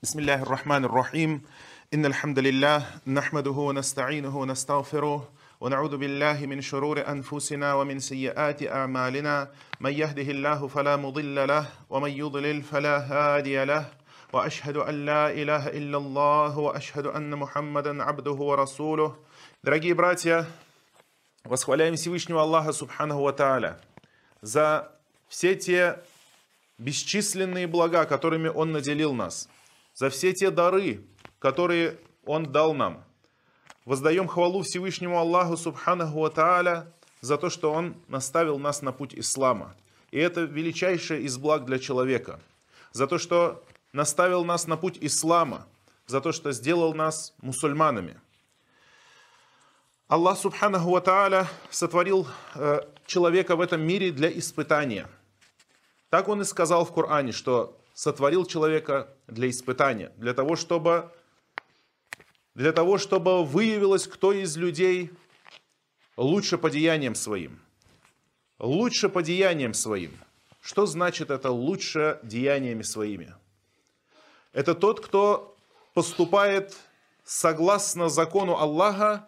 بسم الله الرحمن الرحيم إن الحمد لله نحمده ونستعينه ونستغفره ونعوذ بالله من شرور أنفسنا ومن سيئات أعمالنا من يهده الله فلا مضل له ومن يضلل فلا هادي له وأشهد أن لا إله إلا الله وأشهد أن محمدا عبده ورسوله. Дорогие братья, восхваляем Всевышнего Аллаха Субханаху ва Тааля за все те бесчисленные блага, которыми Он наделил нас, за все те дары, которые Он дал нам. Воздаем хвалу Всевышнему Аллаху Субханаху ва Тааля за то, что Он наставил нас на путь ислама. И это величайшее из благ для человека. За то, что наставил нас на путь ислама. За то, что сделал нас мусульманами. Аллах Субханаху ва Тааля сотворил человека в этом мире для испытания. Так Он и сказал в Коране, что сотворил человека для испытания, для того, чтобы выявилось, кто из людей лучше по деяниям своим. Лучше по деяниям своим. Что значит это лучше деяниями своими? Это тот, кто поступает согласно закону Аллаха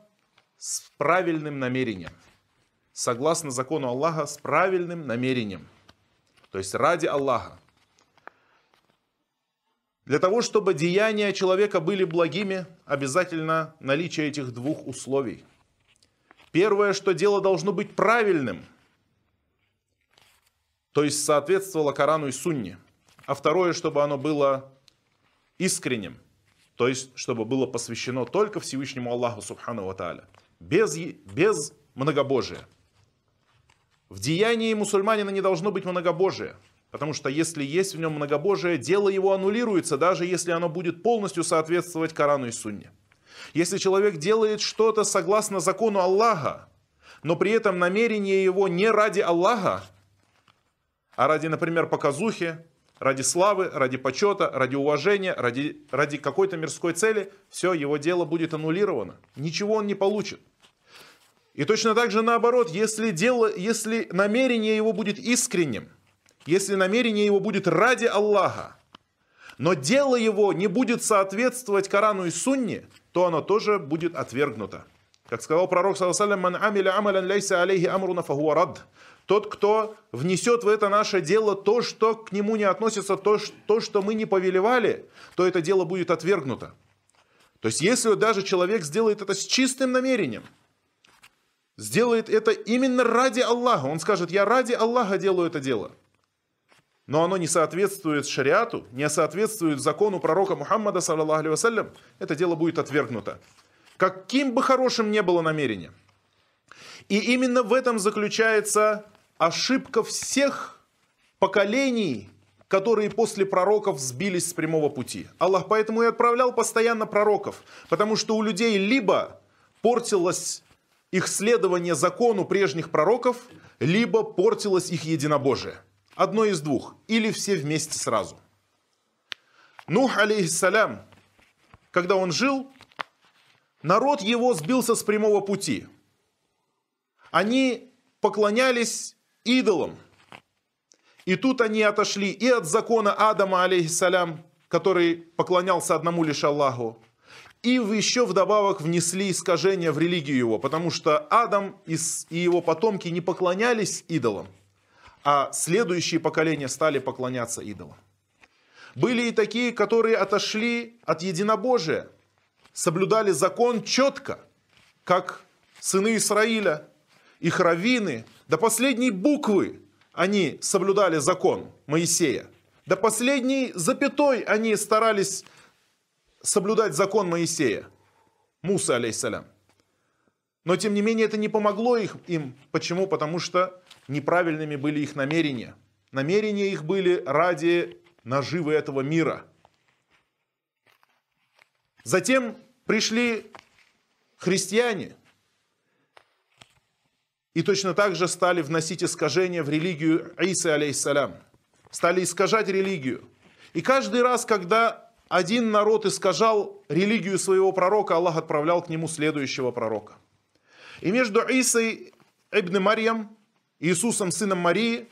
с правильным намерением. Согласно закону Аллаха с правильным намерением. То есть ради Аллаха. Для того, чтобы деяния человека были благими, обязательно наличие этих двух условий. Первое, что дело должно быть правильным, то есть соответствовало Корану и Сунне. А второе, чтобы оно было искренним, то есть чтобы было посвящено только Всевышнему Аллаху Субхану ва Тааля, без многобожия. В деянии мусульманина не должно быть многобожия. Потому что если есть в нем многобожие, дело его аннулируется, даже если оно будет полностью соответствовать Корану и Сунне. Если человек делает что-то согласно закону Аллаха, но при этом намерение его не ради Аллаха, а ради, например, показухи, ради славы, ради почета, ради уважения, ради какой-то мирской цели, все, его дело будет аннулировано. Ничего он не получит. И точно так же наоборот, если намерение его будет искренним, если намерение его будет ради Аллаха, но дело его не будет соответствовать Корану и Сунне, то оно тоже будет отвергнуто. Как сказал пророк, тот, кто внесет в это наше дело то, что к нему не относится, то, что мы не повелевали, то это дело будет отвергнуто. То есть, если даже человек сделает это с чистым намерением, сделает это именно ради Аллаха, он скажет, я ради Аллаха делаю это дело, но оно не соответствует шариату, не соответствует закону пророка Мухаммада, саллаллаху алейхи вассалям, это дело будет отвергнуто. Каким бы хорошим ни было намерение. И именно в этом заключается ошибка всех поколений, которые после пророков сбились с прямого пути. Аллах поэтому и отправлял постоянно пророков, потому что у людей либо портилось их следование закону прежних пророков, либо портилось их единобожие. Одно из двух. Или все вместе сразу. Нух, алейхиссалям, когда он жил, народ его сбился с прямого пути. Они поклонялись идолам. И тут они отошли и от закона Адама, алейхиссалям, который поклонялся одному лишь Аллаху, и еще вдобавок внесли искажения в религию его, потому что Адам и его потомки не поклонялись идолам, а следующие поколения стали поклоняться идолам. Были и такие, которые отошли от единобожия, соблюдали закон четко, как сыны Исраиля, их раввины. До последней буквы они соблюдали закон Моисея. До последней запятой они старались соблюдать закон Моисея, Муса, алейхиссалям. Но тем не менее это не помогло им. Почему? Потому что неправильными были их намерения. Намерения их были ради наживы этого мира. Затем пришли христиане и точно так же стали вносить искажения в религию Иса, алейхиссалям. Стали искажать религию. И каждый раз, когда один народ искажал религию своего пророка, Аллах отправлял к нему следующего пророка. И между Исой ибн Марьям, Иисусом, сыном Марии,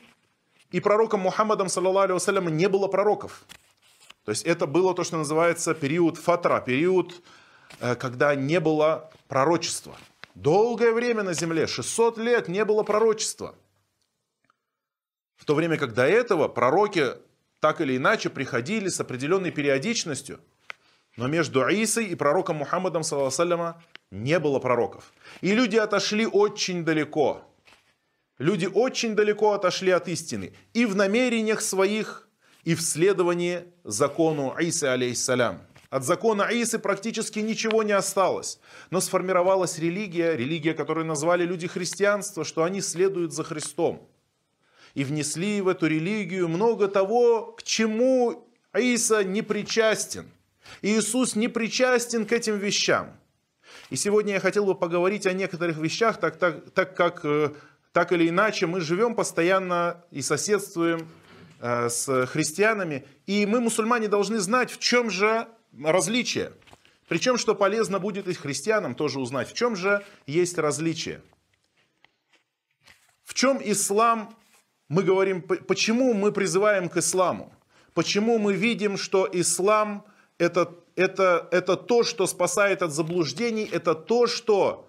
и пророком Мухаммадом, саллаллаху алейхи ва саллям, не было пророков. То есть это было то, что называется период фатра, период, когда не было пророчества. Долгое время на земле, 600 лет не было пророчества. В то время как до этого пророки так или иначе приходили с определенной периодичностью, но между Исой и пророком Мухаммадом, саллаллаху алейхи ва саллям, не было пророков. И люди отошли очень далеко. Люди очень далеко отошли от истины. И в намерениях своих, и в следовании закону Исы, алейхиссалям. От закона Исы практически ничего не осталось. Но сформировалась религия, которую назвали люди христианство, что они следуют за Христом. И внесли в эту религию много того, к чему Иса не причастен. И Иисус не причастен к этим вещам. И сегодня я хотел бы поговорить о некоторых вещах, так как так или иначе мы живем постоянно и соседствуем с христианами. И мы, мусульмане, должны знать, в чем же различие. Причем, что полезно будет и христианам тоже узнать, в чем же есть различие. В чем ислам, мы говорим, почему мы призываем к исламу. Почему мы видим, что ислам... Это то, что спасает от заблуждений, это то, что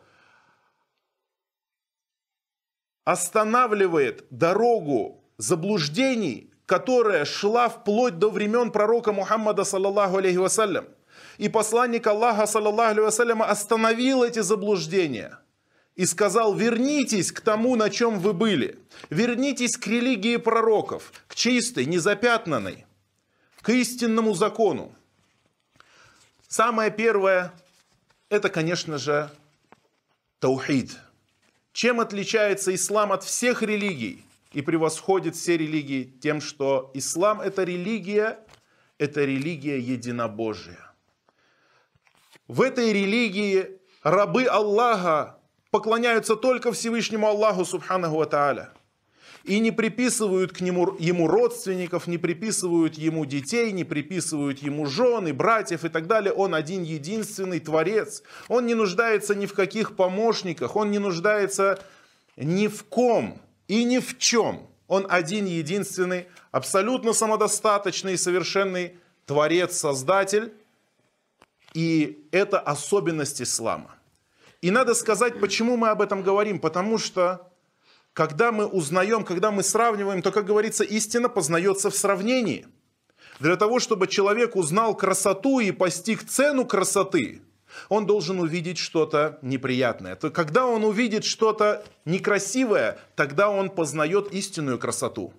останавливает дорогу заблуждений, которая шла вплоть до времен пророка Мухаммада, саллаллаху алейхи ва саллям. И посланник Аллаха, саллаллаху алейхи ва саллям, остановил эти заблуждения и сказал: вернитесь к тому, на чем вы были, вернитесь к религии пророков, к чистой, незапятнанной, к истинному закону. Самое первое, это, конечно же, таухид. Чем отличается ислам от всех религий и превосходит все религии? Тем, что ислам — это религия единобожия. В этой религии рабы Аллаха поклоняются только Всевышнему Аллаху, субханаху ва тааля. И не приписывают к нему, родственников, не приписывают ему детей, не приписывают ему жен и братьев и так далее. Он один единственный творец. Он не нуждается ни в каких помощниках, он не нуждается ни в ком и ни в чем. Он один единственный, абсолютно самодостаточный и совершенный творец, создатель. И это особенность ислама. И надо сказать, почему мы об этом говорим, потому что... Когда мы узнаем, когда мы сравниваем, то, как говорится, истина познается в сравнении. Для того, чтобы человек узнал красоту и постиг цену красоты, он должен увидеть что-то неприятное. То, когда он увидит что-то некрасивое, тогда он познает истинную красоту.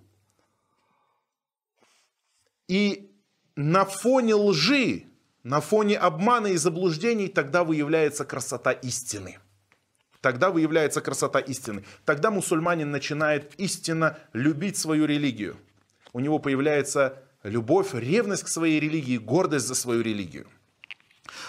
И на фоне лжи, на фоне обмана и заблуждений тогда выявляется красота истины. Тогда выявляется красота истины. Тогда мусульманин начинает истинно любить свою религию. У него появляется любовь, ревность к своей религии, гордость за свою религию.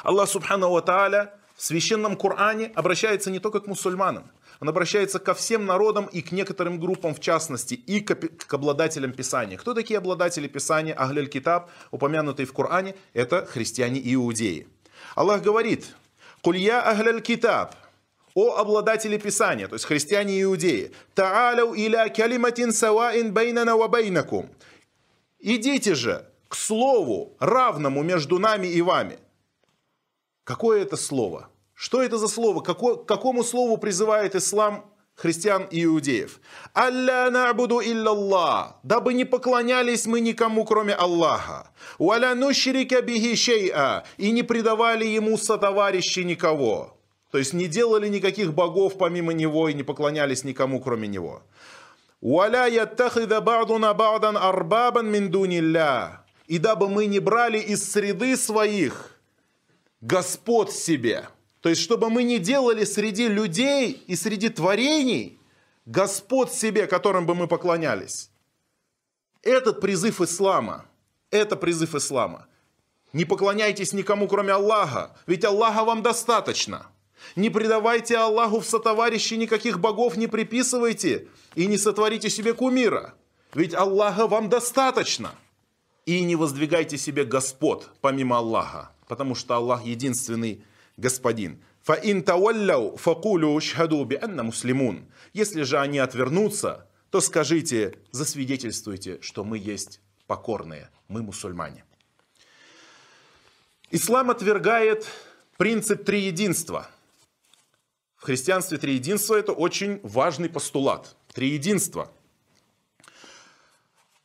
Аллах, субханаху ва тааля, в священном Коране обращается не только к мусульманам. Он обращается ко всем народам и к некоторым группам в частности, и к обладателям Писания. Кто такие обладатели Писания? Ахляль Китаб, упомянутые в Коране, это христиане и иудеи. Аллах говорит: «Кулья ахляль Китаб». «О обладатели Писания», то есть христиане и иудеи, «Тааляу иля калиматин саваин бейнана ва бейнакум». «Идите же к слову, равному между нами и вами». Какое это слово? Что это за слово? К какому слову призывает ислам христиан и иудеев? «Алля на'буду илляллах», «Дабы не поклонялись мы никому, кроме Аллаха». «Валя нушрика бихи шей'а», «И не предавали ему сотоварищи никого». То есть не делали никаких богов помимо него и не поклонялись никому, кроме него. И дабы мы не брали из среды своих господ себе. То есть чтобы мы не делали среди людей и среди творений господ себе, которым бы мы поклонялись. Этот призыв ислама. Это призыв ислама. Не поклоняйтесь никому, кроме Аллаха. Ведь Аллаха вам достаточно. Не предавайте Аллаху в сотоварищи, никаких богов не приписывайте и не сотворите себе кумира. Ведь Аллаха вам достаточно. И не воздвигайте себе господ помимо Аллаха, потому что Аллах единственный господин. «Фаин тавалляу факулю шхаду бианна муслимун». Если же они отвернутся, то скажите, засвидетельствуйте, что мы есть покорные, мы мусульмане. Ислам отвергает принцип триединства. В христианстве триединство — это очень важный постулат. Триединство.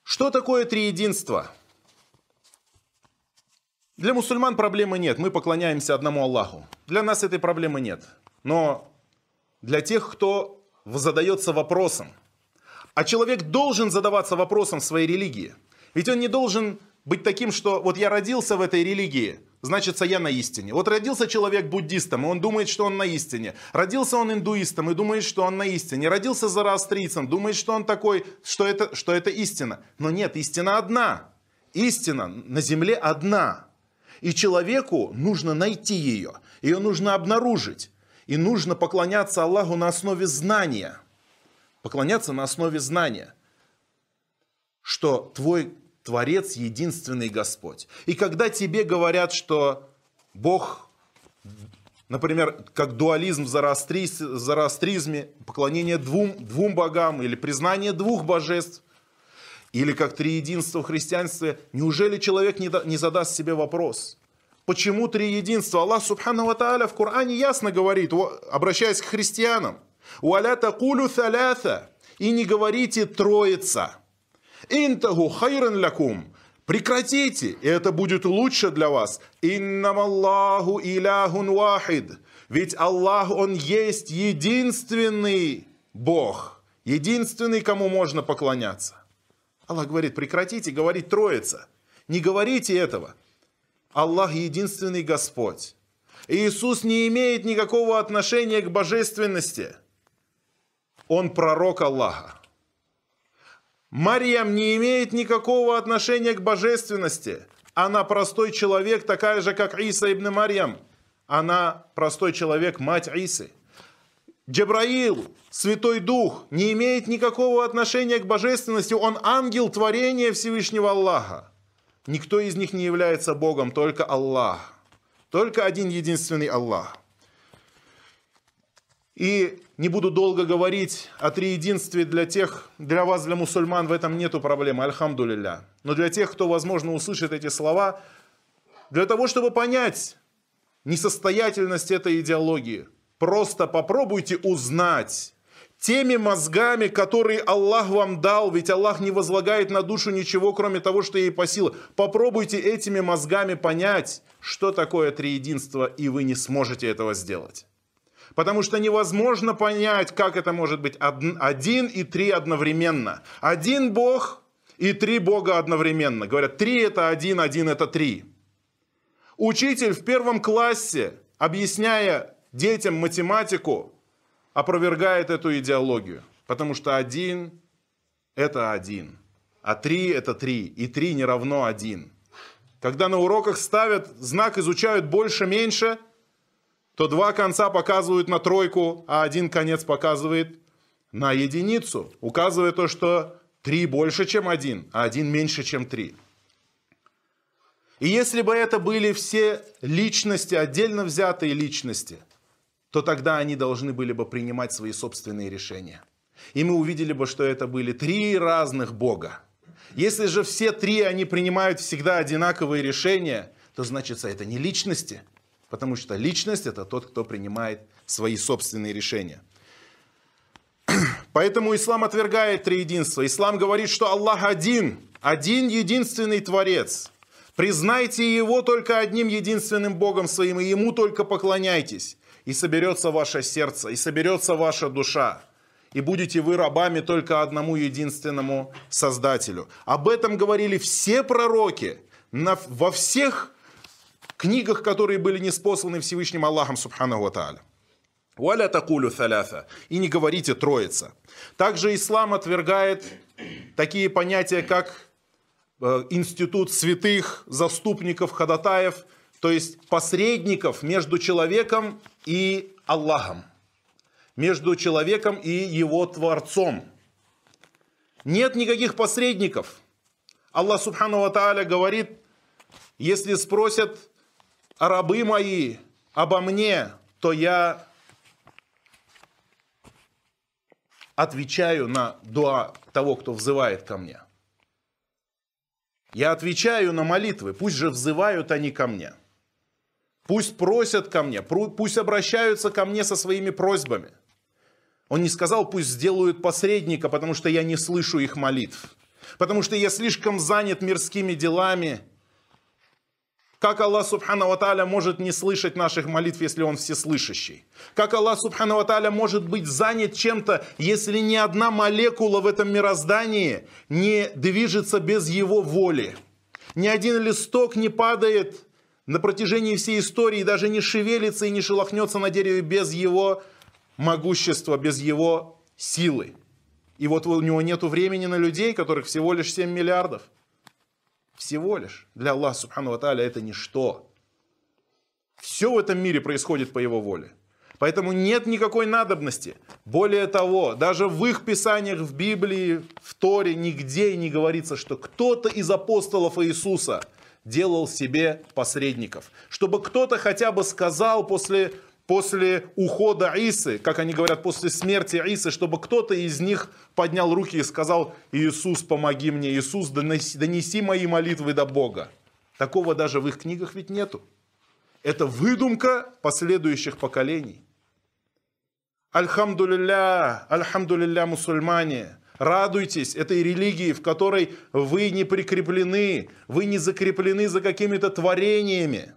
Что такое триединство? Для мусульман проблемы нет, мы поклоняемся одному Аллаху. Для нас этой проблемы нет. Но для тех, кто задается вопросом, а человек должен задаваться вопросом в своей религии, ведь он не должен быть таким, что вот я родился в этой религии, значит, я на истине. Вот родился человек буддистом, и он думает, что он на истине. Родился он индуистом и думает, что он на истине. Родился зороастрийцем, думает, что он такой, что это истина. Но нет, истина одна. Истина на земле одна. И человеку нужно найти ее. Ее нужно обнаружить. И нужно поклоняться Аллаху на основе знания. Поклоняться на основе знания, что твой Творец единственный Господь. И когда тебе говорят, что Бог, например, как дуализм в зороастризме, поклонение двум богам или признание двух божеств, или как триединство в христианстве, неужели человек не задаст себе вопрос? Почему триединство? Аллах Субхану ва Тааля в Коране ясно говорит, обращаясь к христианам, «Уаля такулю саляса» и не говорите «троица». «Интагу хайран лякум» – прекратите, и это будет лучше для вас. «Иннам Аллаху иляхун вахид» – ведь Аллах, Он есть единственный Бог, единственный, кому можно поклоняться. Аллах говорит, прекратите говорить «троица», не говорите этого. Аллах – единственный Господь. Иисус не имеет никакого отношения к божественности. Он пророк Аллаха. Марьям не имеет никакого отношения к божественности. Она простой человек, такая же, как Иса ибн Марьям. Она простой человек, мать Исы. Джабраил, Святой Дух, не имеет никакого отношения к божественности. Он ангел творения Всевышнего Аллаха. Никто из них не является Богом, только Аллах. Только один единственный Аллах. И не буду долго говорить о триединстве для вас, для мусульман, в этом нету проблемы, альхамдулилля. Но для тех, кто, возможно, услышит эти слова, для того, чтобы понять несостоятельность этой идеологии, просто попробуйте узнать теми мозгами, которые Аллах вам дал, ведь Аллах не возлагает на душу ничего, кроме того, что ей по силам. Попробуйте этими мозгами понять, что такое триединство, и вы не сможете этого сделать. Потому что невозможно понять, как это может быть один и три одновременно. Один Бог и три Бога одновременно. Говорят, три это один, один это три. Учитель в первом классе, объясняя детям математику, опровергает эту идеологию. Потому что один это один, а три это три, и три не равно один. Когда на уроках ставят знак, изучают больше-меньше, то два конца показывают на тройку, а один конец показывает на единицу, указывая то, что 3 больше, чем 1, а 1 меньше, чем 3. И если бы это были все личности, отдельно взятые личности, то тогда они должны были бы принимать свои собственные решения. И мы увидели бы, что это были три разных Бога. Если же все три они принимают всегда одинаковые решения, то значит, это не личности. Потому что личность – это тот, кто принимает свои собственные решения. Поэтому ислам отвергает триединство. Ислам говорит, что Аллах один, один единственный Творец. Признайте Его только одним единственным Богом своим, и Ему только поклоняйтесь. И соберется ваше сердце, и соберется ваша душа. И будете вы рабами только одному единственному Создателю. Об этом говорили все пророки во всех книгах, которые были ниспосланы Всевышним Аллахом Субханаху ва Тааля. «Уаля такулю саляса» и не говорите «троица». Также ислам отвергает такие понятия, как институт святых, заступников, ходатаев, то есть посредников между человеком и Аллахом, между человеком и его Творцом. Нет никаких посредников. Аллах Субханаху ва Тааля говорит, если спросят «А рабы мои обо мне», то я отвечаю на дуа того, кто взывает ко мне. Я отвечаю на молитвы, пусть же взывают они ко мне. Пусть просят ко мне, пусть обращаются ко мне со своими просьбами. Он не сказал, пусть сделают посредника, потому что я не слышу их молитв. Потому что я слишком занят мирскими делами. Как Аллах Субхану ва Тааля может не слышать наших молитв, если Он всеслышащий? Как Аллах Субхану ва Тааля может быть занят чем-то, если ни одна молекула в этом мироздании не движется без Его воли? Ни один листок не падает на протяжении всей истории, даже не шевелится и не шелохнется на дереве без Его могущества, без Его силы. И вот у него нет времени на людей, которых всего лишь 7 миллиардов. Всего лишь. Для Аллаха Субхану ва Тааля это ничто. Все в этом мире происходит по Его воле. Поэтому нет никакой надобности. Более того, даже в их писаниях, в Библии, в Торе нигде не говорится, что кто-то из апостолов Иисуса делал себе посредников. Чтобы кто-то хотя бы сказал после ухода Исы, как они говорят, после смерти Исы, чтобы кто-то из них поднял руки и сказал: «Иисус, помоги мне, Иисус, донеси мои молитвы до Бога». Такого даже в их книгах ведь нету. Это выдумка последующих поколений. Альхамдулиллях, альхамдулиллях, мусульмане, радуйтесь этой религии, в которой вы не прикреплены, вы не закреплены за какими-то творениями.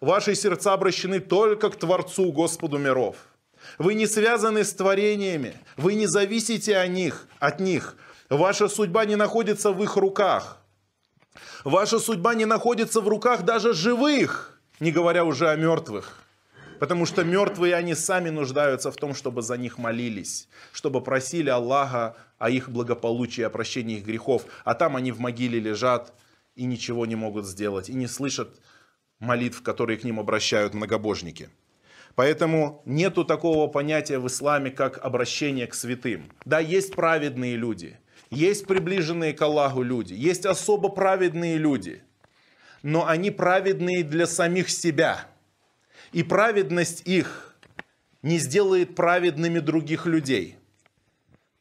Ваши сердца обращены только к Творцу, Господу миров. Вы не связаны с творениями, вы не зависите от них. Ваша судьба не находится в их руках. Ваша судьба не находится в руках даже живых, не говоря уже о мертвых. Потому что мертвые, они сами нуждаются в том, чтобы за них молились, чтобы просили Аллаха о их благополучии, о прощении их грехов. А там они в могиле лежат и ничего не могут сделать, и не слышат молитв, которые к ним обращают многобожники. Поэтому нету такого понятия в исламе, как обращение к святым. Да, есть праведные люди, есть приближенные к Аллаху люди, есть особо праведные люди, но они праведные для самих себя. И праведность их не сделает праведными других людей.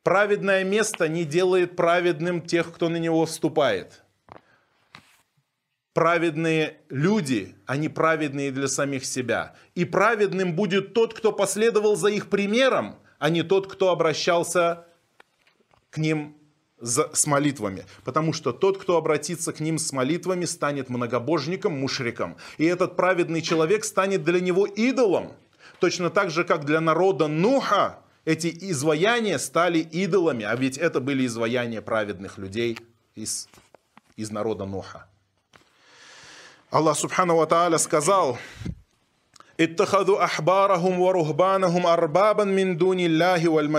Праведное место не делает праведным тех, кто на него вступает. Праведные люди, они праведные для самих себя. И праведным будет тот, кто последовал за их примером, а не тот, кто обращался к ним с молитвами. Потому что тот, кто обратится к ним с молитвами, станет многобожником, мушриком. И этот праведный человек станет для него идолом. Точно так же, как для народа Нуха эти изваяния стали идолами. А ведь это были изваяния праведных людей из народа Нуха. Аллах Субхану ва Тааля сказал: «Иттахаду ахбарахум ва рухбанахум арбабан мин дуниллахи валь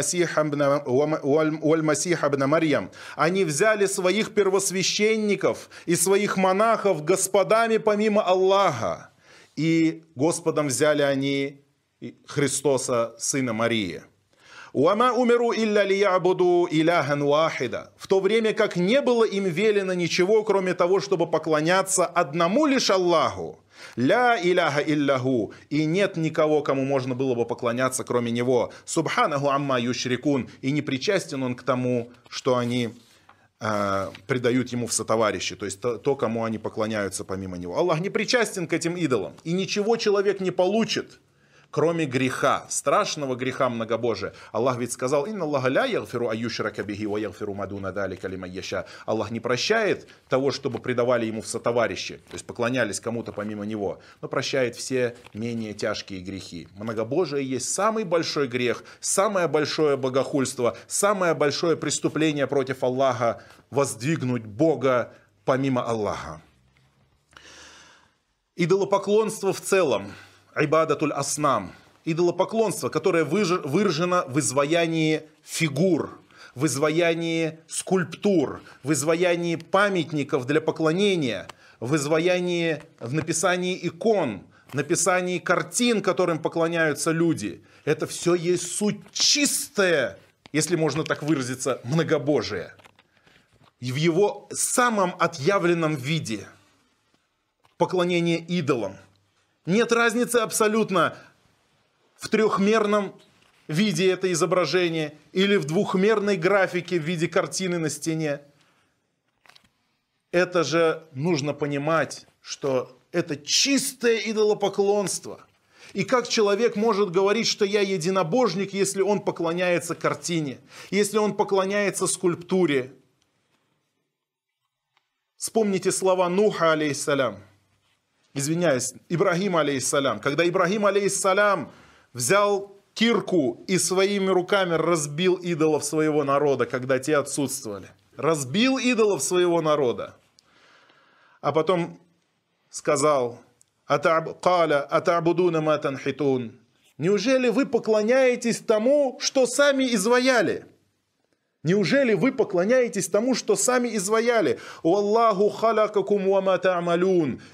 масиха бна Марьям». Они взяли своих первосвященников и своих монахов господами помимо Аллаха, и Господом взяли они Христоса, сына Марии. В то время как не было им велено ничего, кроме того, чтобы поклоняться одному лишь Аллаху. «Ля иляха илляху», и нет никого, кому можно было бы поклоняться, кроме Него. «Субханаху амма юшрикун», и не причастен Он к тому, что они предают Ему в сотоварищи, то есть то, кому они поклоняются помимо Него. Аллах не причастен к этим идолам, и ничего человек не получит, кроме греха, страшного греха многобожия. Аллах ведь сказал: Аллах не прощает того, чтобы предавали Ему в сотоварищи, то есть поклонялись кому-то помимо Него, но прощает все менее тяжкие грехи. Многобожие есть самый большой грех, самое большое богохульство, самое большое преступление против Аллаха — воздвигнуть Бога помимо Аллаха. Идолопоклонство в целом. Айбадатуль аснам. Идолопоклонство, которое выражено в изваянии фигур, в изваянии скульптур, в изваянии памятников для поклонения, в написании икон, в написании картин, которым поклоняются люди. Это все есть суть чистое, если можно так выразиться, многобожие. И в его самом отъявленном виде. Поклонение идолам. Нет разницы абсолютно в трехмерном виде это изображение или в двухмерной графике в виде картины на стене. Это же нужно понимать, что Это чистое идолопоклонство. И как человек может говорить, что я единобожник, если он поклоняется картине, если он поклоняется скульптуре? Вспомните слова Нуха, алейхиссалям, извиняюсь, Ибрахима, алейхиссалям. Когда Ибрахим, алейхиссалям, взял кирку и своими руками разбил идолов своего народа, когда те отсутствовали. Разбил идолов своего народа. А потом сказал: неужели вы поклоняетесь тому, что сами изваяли? Неужели вы поклоняетесь тому, что сами изваяли?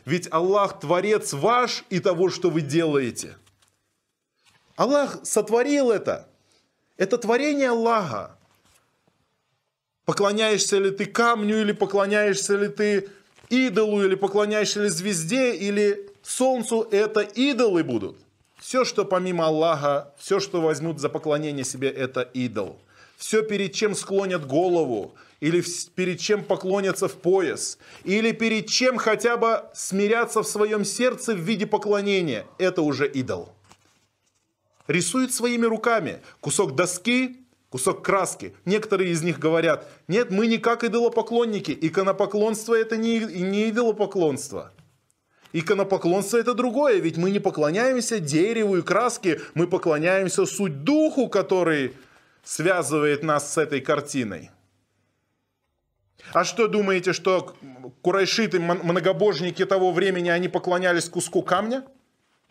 Ведь Аллах творец ваш и того, что вы делаете. Аллах сотворил это. Это творение Аллаха. Поклоняешься ли ты камню, или поклоняешься ли ты идолу, или поклоняешься ли звезде, или солнцу, это идолы будут. Все, что помимо Аллаха, все, что возьмут за поклонение себе, это идол. Все, перед чем склонят голову, или перед чем поклонятся в пояс, или перед чем хотя бы смирятся в своем сердце в виде поклонения, это уже идол. Рисуют своими руками кусок доски, кусок краски. Некоторые из них говорят: нет, мы не как идолопоклонники. Иконопоклонство — это не идолопоклонство. Иконопоклонство — это другое, ведь мы не поклоняемся дереву и краске, мы поклоняемся суть духу, который связывает нас с этой картиной. А что думаете, что курайшиты, многобожники того времени, они поклонялись куску камня?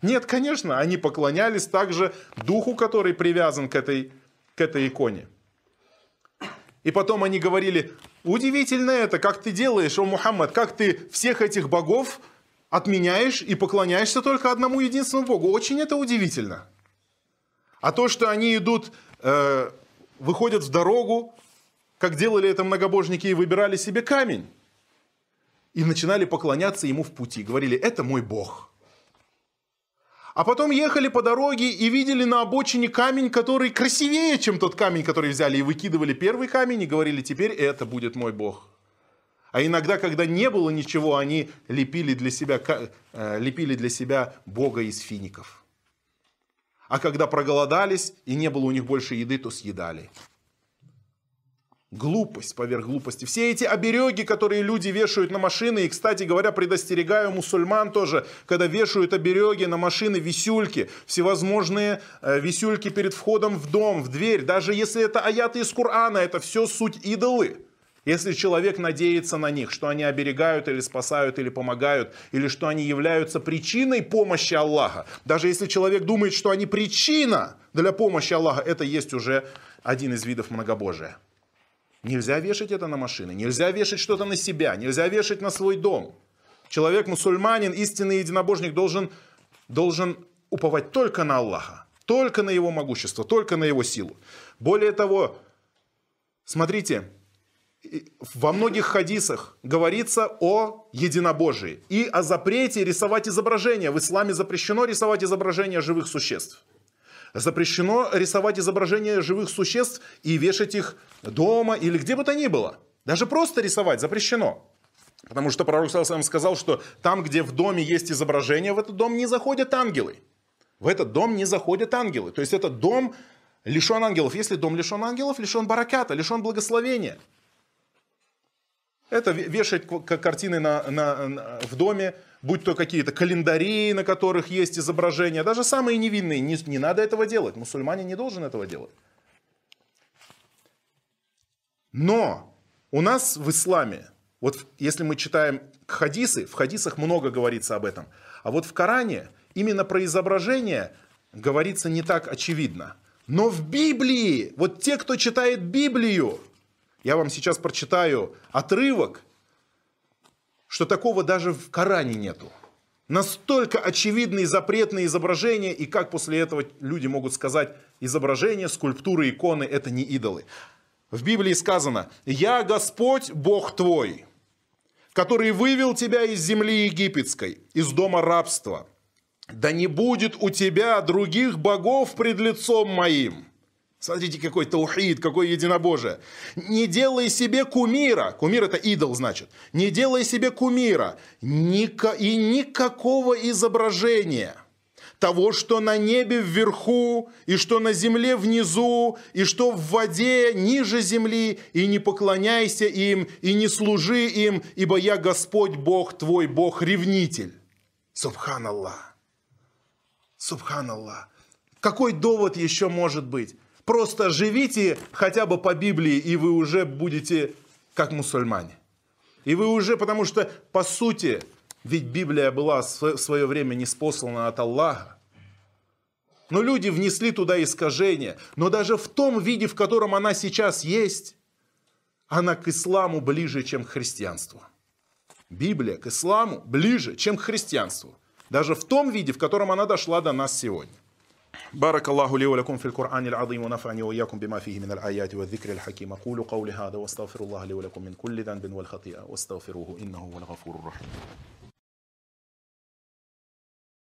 Нет, конечно, они поклонялись также духу, который привязан к этой иконе. И потом они говорили: удивительно это, как ты делаешь, о Мухаммад, как ты всех этих богов отменяешь и поклоняешься только одному единственному богу. Очень это удивительно. А то, что они идут, выходят в дорогу, как делали это многобожники, и выбирали себе камень, и начинали поклоняться ему в пути, говорили: это мой бог. А потом ехали по дороге и видели на обочине камень, который красивее, чем тот камень, который взяли, и выкидывали первый камень, и говорили: теперь это будет мой бог. А иногда, когда не было ничего, они лепили для себя бога из фиников. А когда проголодались и не было у них больше еды, то съедали. Глупость поверх глупости. Все эти обереги, которые люди вешают на машины, и, кстати говоря, предостерегаю мусульман тоже, когда вешают обереги на машины, висюльки, всевозможные висюльки перед входом в дом, в дверь, даже если это аяты из Корана, это все суть идолы. Если человек надеется на них, что они оберегают или спасают, или помогают, или что они являются причиной помощи Аллаха, даже если человек думает, что они причина для помощи Аллаха, это есть уже один из видов многобожия. Нельзя вешать это на машины, нельзя вешать что-то на себя, нельзя вешать на свой дом. Человек, мусульманин, истинный единобожник должен уповать только на Аллаха, только на его могущество, только на его силу. Более того, смотрите, во многих хадисах говорится о единобожии и о запрете рисовать изображения. В исламе запрещено рисовать изображения живых существ. Запрещено рисовать изображения живых существ и вешать их дома или где бы то ни было. Даже просто рисовать запрещено. Потому что пророк ﷺ сказал, что там, где в доме есть изображение, в этот дом не заходят ангелы. В этот дом не заходят ангелы. То есть этот дом лишен ангелов. Если дом лишен ангелов, лишен бараката, лишен благословения. Это вешать картины в доме, будь то какие-то календари, на которых есть изображения, даже самые невинные, не надо этого делать. Мусульманин не должен этого делать. Но у нас в исламе, вот если мы читаем хадисы, в хадисах много говорится об этом, а вот в Коране именно про изображение говорится не так очевидно. Но в Библии, вот те, кто читает Библию, я вам сейчас прочитаю отрывок, что такого даже в Коране нету. Настолько очевидные запретные изображения, и как после этого люди могут сказать: изображения, скульптуры, иконы — это не идолы. В Библии сказано: «Я Господь, Бог твой, который вывел тебя из земли египетской, из дома рабства. Да не будет у тебя других богов пред лицом моим». Смотрите, какой таухид, какое единобожие. Не делай себе кумира. Кумир – это идол, значит. Не делай себе кумира и никакого изображения того, что на небе вверху, и что на земле внизу, и что в воде ниже земли, и не поклоняйся им, и не служи им, ибо я Господь Бог твой, Бог-ревнитель. Субханаллах. Субханаллах. Какой довод еще может быть? Просто живите хотя бы по Библии, и вы уже будете как мусульмане. И вы уже, потому что, по сути, ведь Библия была в свое время ниспослана от Аллаха. Но люди внесли туда искажения. Но даже в том виде, в котором она сейчас есть, она к исламу ближе, чем к христианству. Библия к исламу ближе, чем к христианству. Даже в том виде, в котором она дошла до нас сегодня. بارك الله لي ولكم في القرآن العظيم ونفعني وإياكم بما فيه من الآيات والذكر الحكيم أقول قولي هذا واستغفر الله لي ولكم من كل ذنب والخطيئة واستغفروه إنه هو الغفور الرحيم